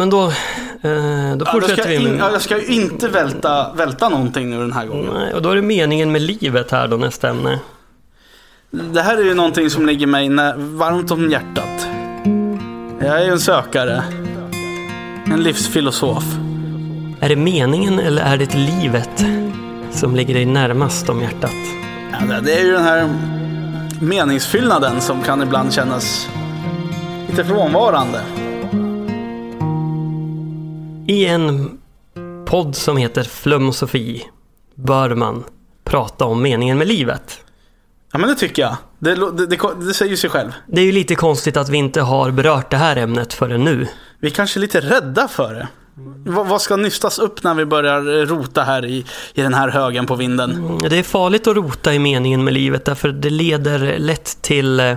Men då fortsätter vi med... Jag ska ju inte välta någonting nu den här gången. Nej, och då är det meningen med livet här då, nästa ämne. Det här är ju någonting som ligger mig varmt om hjärtat. Jag är ju en sökare. En livsfilosof. Är det meningen eller är det livet som ligger dig närmast om hjärtat? Ja, det är ju den här meningsfyllnaden som kan ibland kännas lite frånvarande. I en podd som heter Flumsofi bör man prata om meningen med livet. Ja, men det tycker jag. Det säger ju sig själv. Det är ju lite konstigt att vi inte har berört det här ämnet förrän nu. Vi är kanske lite rädda för det. Vad ska nystas upp när vi börjar rota här i den här högen på vinden? Det är farligt att rota i meningen med livet, därför det leder lätt till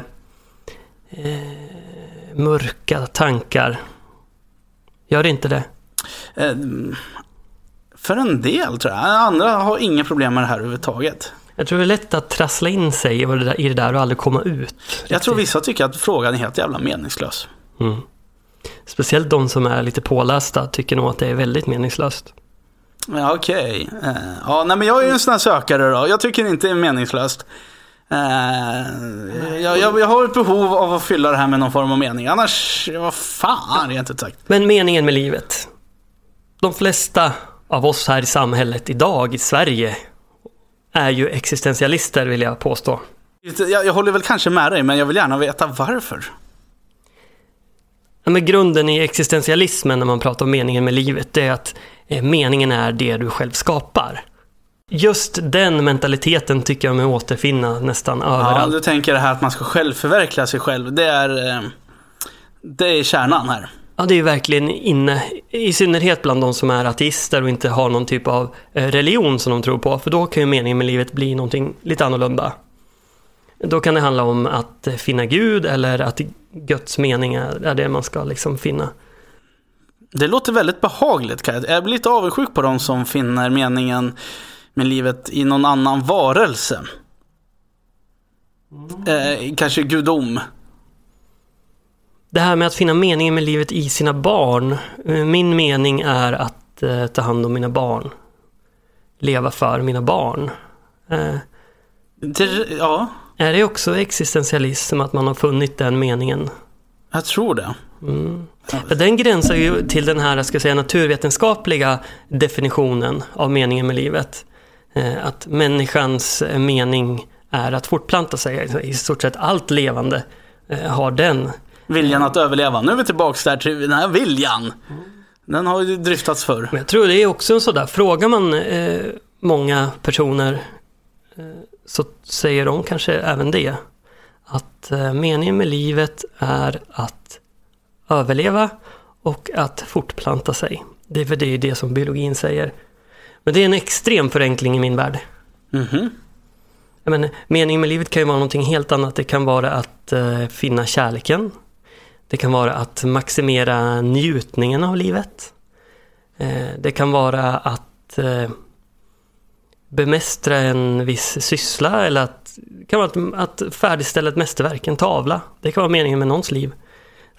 mörka tankar. Gör inte det? För en del tror jag. Andra har inga problem med det här överhuvudtaget. Jag tror det är lätt att trassla in sig i det där och aldrig komma ut. Jag tror vissa tycker att frågan är helt jävla meningslös. Mm. Speciellt de som är lite pålästa tycker nog att det är väldigt meningslöst. Ja, okej. Ja, nej, men jag är ju en sån här sökare då. Jag tycker inte det är meningslöst. Jag har ett behov av att fylla det här med någon form av mening. Annars, vad fan rent ut sagt. Men meningen med livet. De flesta av oss här i samhället idag i Sverige är ju existentialister, vill jag påstå. Jag håller väl kanske med dig, men jag vill gärna veta varför. Ja, men grunden i existentialismen när man pratar om meningen med livet, det är att meningen är det du själv skapar. Just den mentaliteten tycker jag mig återfinna nästan överallt. Ja, du tänker det här att man ska självförverkliga sig själv. Det är kärnan här. Ja, det är ju verkligen inne, i synnerhet bland de som är ateister och inte har någon typ av religion som de tror på. För då kan ju meningen med livet bli någonting lite annorlunda. Då kan det handla om att finna Gud eller att Guds mening är det man ska liksom finna. Det låter väldigt behagligt, Kaj. Jag blir lite avundsjuk på de som finner meningen med livet i någon annan varelse. Kanske gudom. Det här med att finna meningen med livet i sina barn. Min mening är att ta hand om mina barn. Leva för mina barn. Ja. Är det också existentialism att man har funnit den meningen? Jag tror det. Mm. Den gränsar ju till den här, ska jag säga, naturvetenskapliga definitionen av meningen med livet. Att människans mening är att fortplanta sig. I stort sett allt levande har den. Viljan att överleva. Nu är vi tillbaka där till den här viljan. Den har ju driftats förr. Men jag tror det är också en sådär. Frågar man många personer så säger de kanske även det. Att meningen med livet är att överleva och att fortplanta sig. Det är för det är det som biologin säger. Men det är en extrem förenkling i min värld. Mm-hmm. Jag menar, meningen med livet kan ju vara någonting helt annat. Det kan vara att finna kärleken. Det kan vara att maximera njutningen av livet. Det kan vara att bemästra en viss syssla, eller att färdigställa ett mästerverk, en tavla. Det kan vara meningen med någons liv.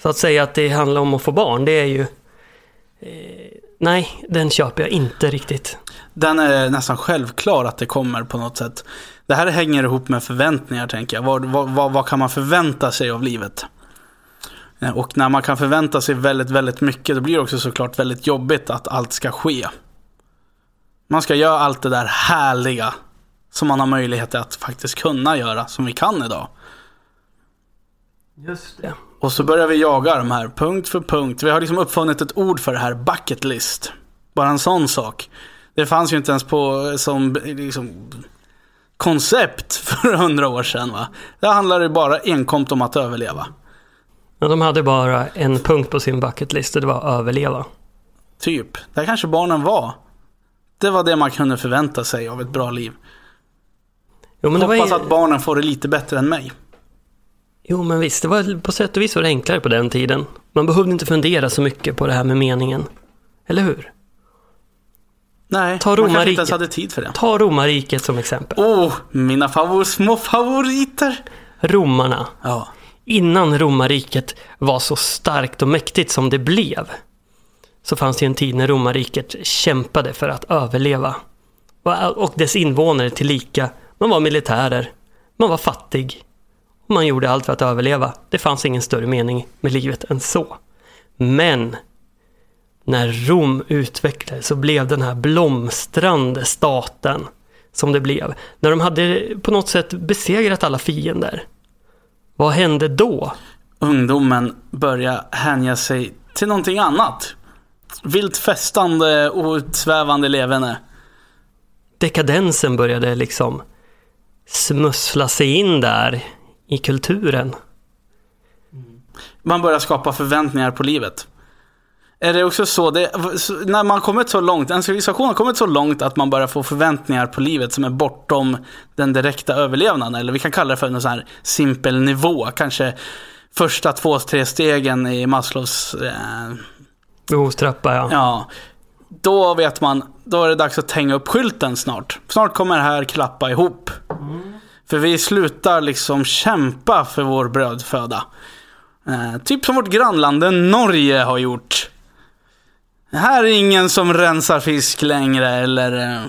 Så att säga att det handlar om att få barn, det är ju... nej, den köper jag inte riktigt. Den är nästan självklar att det kommer på något sätt. Det här hänger ihop med förväntningar, tänker jag. Vad kan man förvänta sig av livet? Och när man kan förvänta sig väldigt, väldigt mycket, då blir det också såklart väldigt jobbigt att allt ska ske. Man ska göra allt det där härliga som man har möjlighet att faktiskt kunna göra, som vi kan idag. Just det. Och så börjar vi jaga de här, punkt för punkt. Vi har liksom uppfunnit ett ord för det här, bucket list. Bara en sån sak. Det fanns ju inte ens på som liksom koncept för 100 år sedan, va? Det handlade ju bara enkomt om att överleva. Men de hade bara en punkt på sin bucket list och det var överleva. Typ. Där kanske barnen var. Det var det man kunde förvänta sig av ett bra liv. Jo, men hoppas att barnen får det lite bättre än mig. Jo, men visst, det var på sätt och vis var det enklare på den tiden. Man behövde inte fundera så mycket på det här med meningen. Eller hur? Nej, ta man kanske inte ens hade tid för det. Ta romarriket som exempel. Mina små favoriter. Romarna. Ja. Innan romarriket var så starkt och mäktigt som det blev, så fanns det en tid när romarriket kämpade för att överleva. Och dess invånare tillika. Man var militärer, man var fattig och man gjorde allt för att överleva. Det fanns ingen större mening med livet än så. Men när Rom utvecklades så blev den här blomstrande staten som det blev. När de hade på något sätt besegrat alla fiender. Vad hände då? Ungdomen började hänga sig till någonting annat. Vilt festande och utsvävande levande. Dekadensen började liksom smussla sig in där i kulturen. Man börjar skapa förväntningar på livet. Är det också så, när man kommit så långt, en civilisation har kommit så långt att man börjar få förväntningar på livet som är bortom den direkta överlevnaden, eller vi kan kalla det för en sån här simpel nivå, kanske första 2-3 stegen i Maslows behovstrappa, ja. Då vet man, då är det dags att hänga upp skylten snart. Snart kommer det här klappa ihop. För vi slutar liksom kämpa för vår brödföda. Typ som vårt grannland Norge har gjort. Här är ingen som rensar fisk längre eller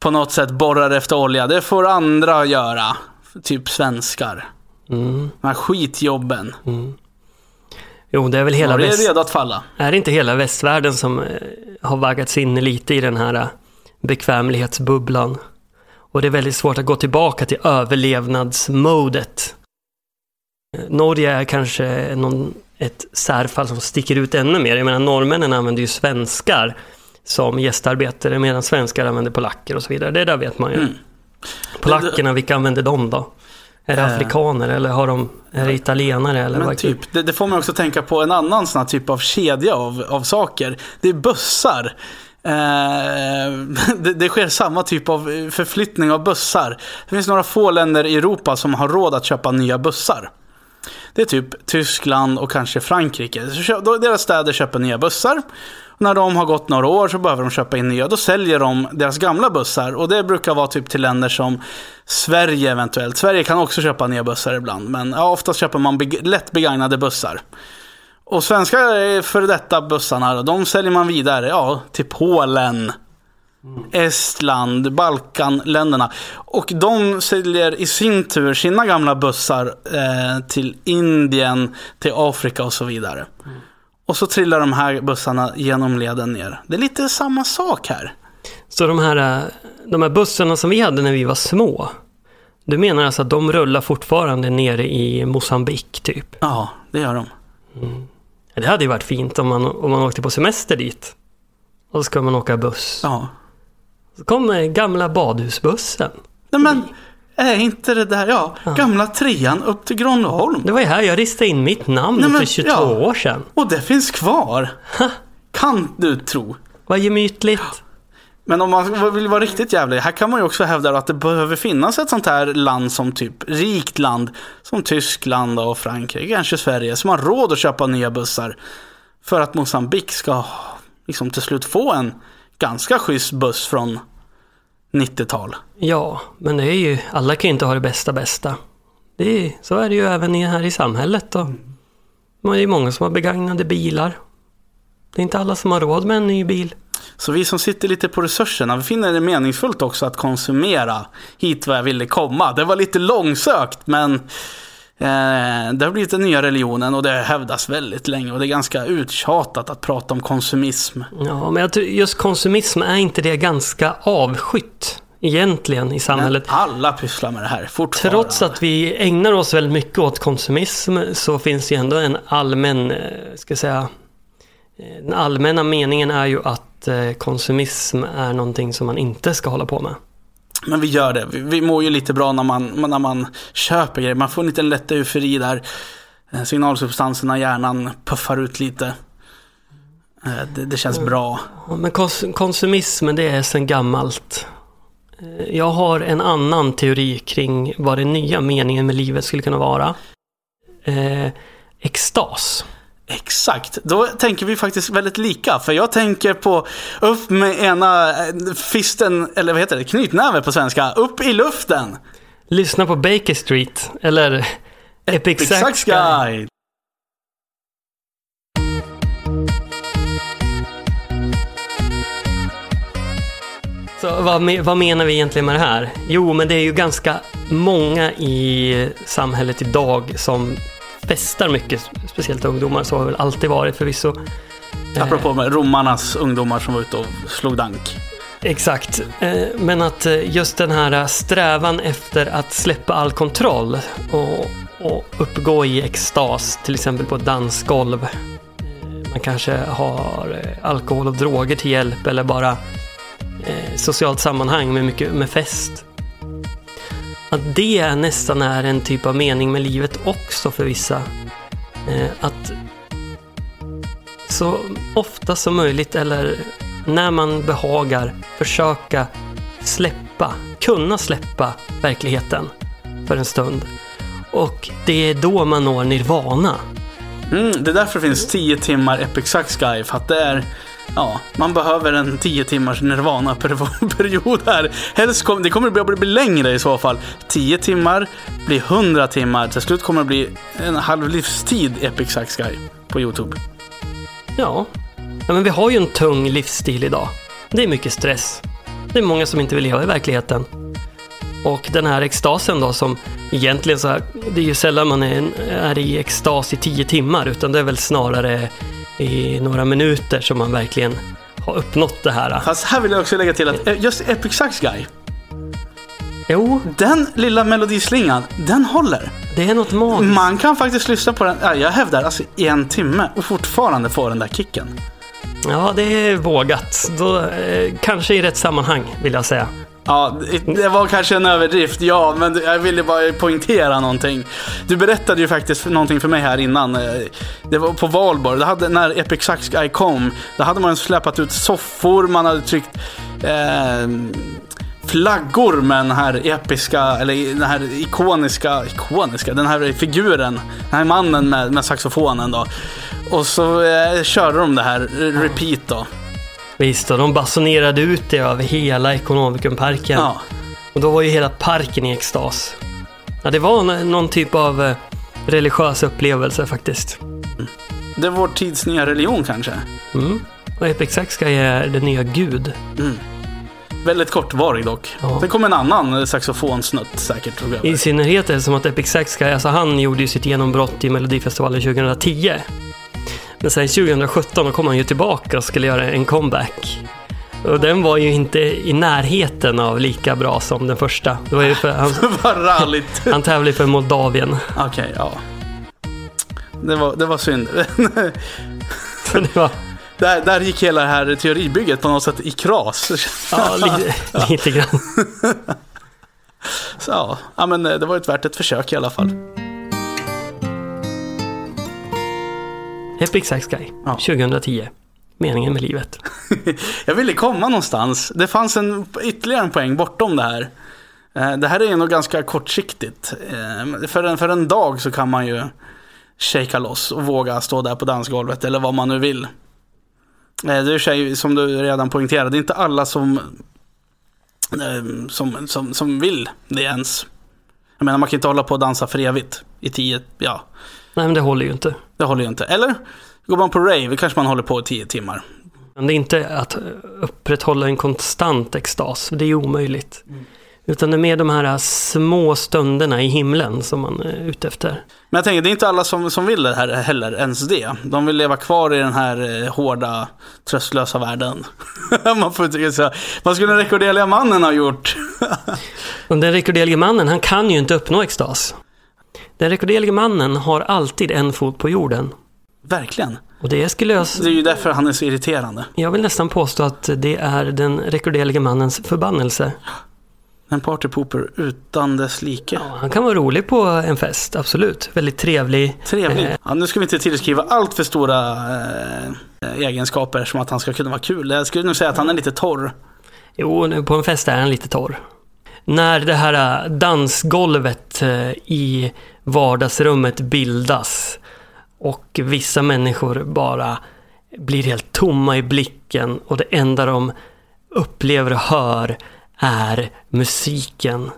på något sätt borrar efter olja. Det får andra göra. Typ svenskar. De här skitjobben. Jo, det är väl hela är redo att falla. Är det inte hela västvärlden som har vaggats in lite i den här bekvämlighetsbubblan? Och det är väldigt svårt att gå tillbaka till överlevnadsmodet. Norge är kanske ett särfall som sticker ut ännu mer. Jag menar, norrmännen använder ju svenskar som gästarbetare medan svenskar använder polacker och så vidare. Det där vet man ju. Polackerna, vilka använder de då? Är det afrikaner eller är det italienare? Eller men typ, det får man också tänka på en annan sån här typ av kedja av saker. Det är bussar. Det sker samma typ av förflyttning av bussar. Det finns några få länder i Europa som har råd att köpa nya bussar. Det är typ Tyskland och kanske Frankrike. Så deras städer köper nya bussar. Och när de har gått några år så behöver de köpa in nya. Då säljer de deras gamla bussar. Och det brukar vara typ till länder som Sverige eventuellt. Sverige kan också köpa nya bussar ibland. Men ja, oftast köper man lätt begagnade bussar. Och svenska för detta bussarna, de säljer man vidare till Polen, Estland, Balkanländerna. Och de säljer i sin tur sina gamla bussar till Indien, till Afrika och så vidare. Och så trillar de här bussarna genom leden ner. Det är lite samma sak här. Så de här bussarna som vi hade när vi var små, du menar alltså att de rullar fortfarande nere i Mosambik typ? Ja, det gör de. Det hade ju varit fint om man åkte på semester dit. Och så ska man åka buss. Ja. Så kommer gamla badhusbussen. Nej men, är inte det där, gamla trean upp till Grånholm. Det var ju här jag ristade in mitt namn för 22 år sedan. Och det finns kvar. Kan du tro. Vad gemytligt. Men om man vill vara riktigt jävlig, här kan man ju också hävda att det behöver finnas ett sånt här land som typ rikt land som Tyskland och Frankrike, kanske Sverige, som har råd att köpa nya bussar för att Mosambik ska liksom till slut få en ganska schysst buss från 90-tal. Ja, men det är ju, alla kan ju inte ha det bästa. Så är det ju även här i samhället då. Det är många som har begagnade bilar. Det är inte alla som har råd med en ny bil. Så vi som sitter lite på resurserna, vi finner det meningsfullt också att konsumera hit vad jag ville komma. Det var lite långsökt, men det har blivit den nya religionen och det hävdas väldigt länge och det är ganska uttjatat att prata om konsumism. Ja, men jag tror just konsumism är inte det ganska avskytt egentligen i samhället. Men alla pysslar med det här fortfarande. Trots att vi ägnar oss väldigt mycket åt konsumism så finns det ändå en den allmänna meningen är ju att konsumism är någonting som man inte ska hålla på med. Men vi gör det. Vi mår ju lite bra när man köper grejer. Man får en liten lätt eufori där. Signalsubstanserna i hjärnan puffar ut lite. Det känns bra. Men konsumismen, det är sedan gammalt. Jag har en annan teori kring vad den nya meningen med livet skulle kunna vara. Extas. Exakt, då tänker vi faktiskt väldigt lika. För jag tänker på upp med ena fisten, eller vad heter det, knytnäve på svenska, upp i luften. Lyssna på Baker Street eller Epic Sax Guy. Alltså, vad menar vi egentligen med det här? Jo, men det är ju ganska många i samhället idag som festar mycket, speciellt ungdomar. Så har väl alltid varit förvisso. Apropå romarnas ungdomar som var ute och slog dank. Exakt, men att just den här strävan efter att släppa all kontroll och uppgå i extas, till exempel på ett dansgolv. Man kanske har alkohol och droger till hjälp eller bara socialt sammanhang med mycket med fest. Att det nästan är en typ av mening med livet också för vissa. Att så ofta som möjligt eller när man behagar försöka kunna släppa verkligheten för en stund. Och det är då man når nirvana. Det är därför det finns 10 timmar Epic Sax Guy, för att det är, ja, man behöver en 10 timmars nirvana period här. Helst det kommer det bli längre i så fall. 10 timmar blir 100 timmar. Till slut kommer det bli en halv livstid Epic Sax Guy på YouTube. Ja. Ja, men vi har ju en tung livsstil idag. Det är mycket stress. Det är många som inte vill leva i verkligheten. Och den här extasen då, som egentligen så här, det är ju sällan man är i extas i 10 timmar, utan det är väl snarare i några minuter som man verkligen har uppnått det här. Fast här vill jag också lägga till att just Epic Sax Guy, jo, den lilla melodislingan, den håller. Det är något magiskt. Man kan faktiskt lyssna på den, jag hävdar, alltså i 1 timme och fortfarande få den där kicken. Ja, det är vågat. Då, kanske i rätt sammanhang vill jag säga. Ja, det var kanske en överdrift. Ja, men jag ville bara poängtera någonting. Du berättade ju faktiskt någonting för mig här innan. Det var på Valborg. När Epic Sax Guy kom, då hade man släpat ut soffor. Man hade tryckt flaggor med den här episka, eller den här ikoniska, den här figuren, den här mannen med saxofonen då. Och så körde de det här repeat då. Visst, och de basunerade ut det över hela Ekonomikumparken. Ja. Och då var ju hela parken i extas. Ja, det var någon typ av religiös upplevelse faktiskt. Det var vår tids nya religion kanske. Och Epic Sax Guy är den nya gud. Väldigt kortvarig dock. Ja. Det kom en annan saxofonsnutt säkert. I synnerhet är det som att Epic Sax Guy, alltså han gjorde ju sitt genombrott i Melodifestivalen 2010. Men sen 2017 kom han ju tillbaka och skulle göra en comeback. Och den var ju inte i närheten av lika bra som den första. Det var ju för han tävlade för Moldavien. Okej, ja. Det var synd. Där gick hela det här teoribygget på något sätt i kras. Ja, lite grann. Så, ja, men det var ju värt ett försök i alla fall. Epic Sax Guy, ja. 2010. Meningen med livet. Jag ville komma någonstans. Det fanns ytterligare en poäng bortom det här. Det här är ju nog ganska kortsiktigt. För en dag så kan man ju shaka loss och våga stå där på dansgolvet eller vad man nu vill. Det är, som du redan poängterade, det är inte alla som vill det ens. Jag menar, man kan inte hålla på och dansa för evigt i 10, ja. Nej, men det håller ju inte. Det håller ju inte. Eller går man på rave kanske man håller på i 10 timmar. Men det är inte att upprätthålla en konstant extas. Det är ju omöjligt. Utan det är mer de här små stunderna i himlen som man är ute efter. Men jag tänker, det är inte alla som vill det här heller, ens det. De vill leva kvar i den här hårda, tröstlösa världen. Man får tycka så. Vad skulle den rekorderliga mannen ha gjort? Den rekorderliga mannen, han kan ju inte uppnå extas. Den rekorderliga mannen har alltid en fot på jorden. Verkligen. Och det är ju därför han är så irriterande. Jag vill nästan påstå att det är den rekorderliga mannens förbannelse. En partypooper utan dess like. Ja, han kan vara rolig på en fest, absolut. Väldigt trevlig. Ja, nu ska vi inte tillskriva allt för stora egenskaper som att han ska kunna vara kul. Jag skulle nog säga att han är lite torr. Jo, på en fest är han lite torr. När det här dansgolvet i vardagsrummet bildas och vissa människor bara blir helt tomma i blicken och det enda de upplever och hör är musiken,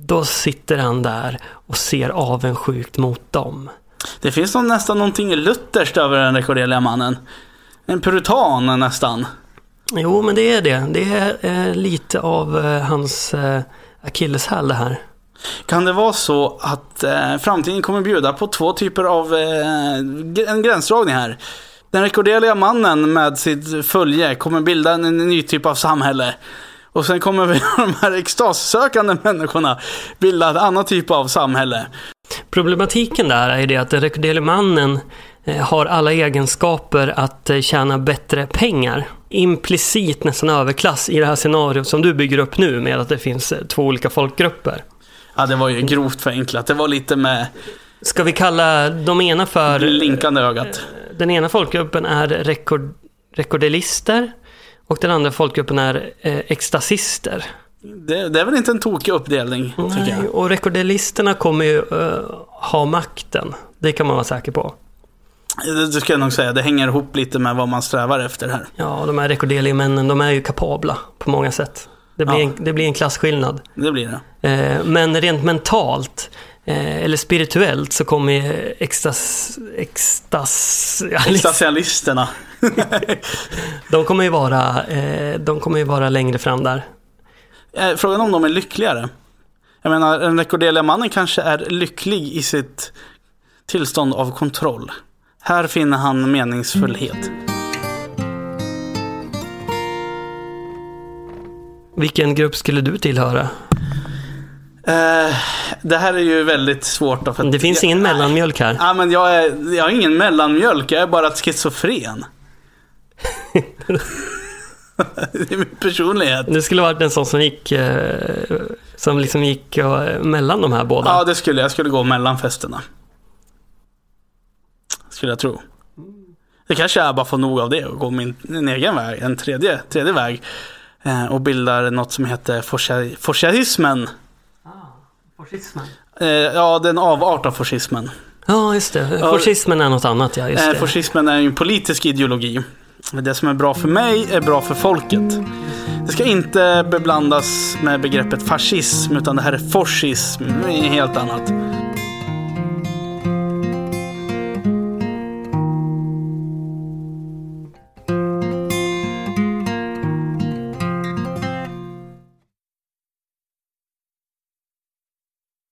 då sitter han där och ser avundsjukt mot dem. Det finns nästan någonting lutherskt över den rekorderliga mannen. En puritan nästan. Jo, men det är det. Det är lite av hans akilleshäl det här. Kan det vara så att framtiden kommer bjuda på två typer av en gränsdragning här? Den rekorderliga mannen med sitt följe kommer bilda en ny typ av samhälle. Och sen kommer vi, de här extassökande människorna, bilda en annan typ av samhälle. Problematiken där är det att den rekorderliga mannen har alla egenskaper att tjäna bättre pengar. Implicit nästan överklass i det här scenariot som du bygger upp nu med att det finns två olika folkgrupper. Ja, det var ju grovt förenklat. Det var lite med... Ska vi kalla de ena för... blinkande ögat. Den ena folkgruppen är rekordelister och den andra folkgruppen är extasister. Det är väl inte en tokig uppdelning, tycker jag. Och rekordelisterna kommer ju ha makten. Det kan man vara säker på. Det ska jag nog säga. Det hänger ihop lite med vad man strävar efter här. Ja, de här rekordeliga männen, de är ju kapabla på många sätt. Det blir en klassskillnad. Det blir det. Men rent mentalt eller spirituellt så kommer extasialisterna. De kommer ju vara längre fram där. Frågan om de är lyckligare. Jag menar, den rekorderliga mannen kanske är lycklig i sitt tillstånd av kontroll. Här finner han meningsfullhet. Vilken grupp skulle du tillhöra? Det här är ju väldigt svårt då, för det finns ingen mellanmjölk här. Ja, men jag är ingen mellanmjölk. Jag är bara schizofren. Det är min personlighet. Det skulle vara en sån som gick mellan de här båda. Ja, det skulle jag gå mellan festerna. Skulle jag tro. Det kanske är bara för nog av det och gå min egen väg, en tredje väg, och bildar något som heter forschaismen. Forsismen. Ja, den avart av forsismen. Ja, just det. Forsismen är något annat, ja, just det. Forsismen är en politisk ideologi. Det som är bra för mig är bra för folket. Det ska inte beblandas med begreppet fascism, utan det här är forsism, helt annat.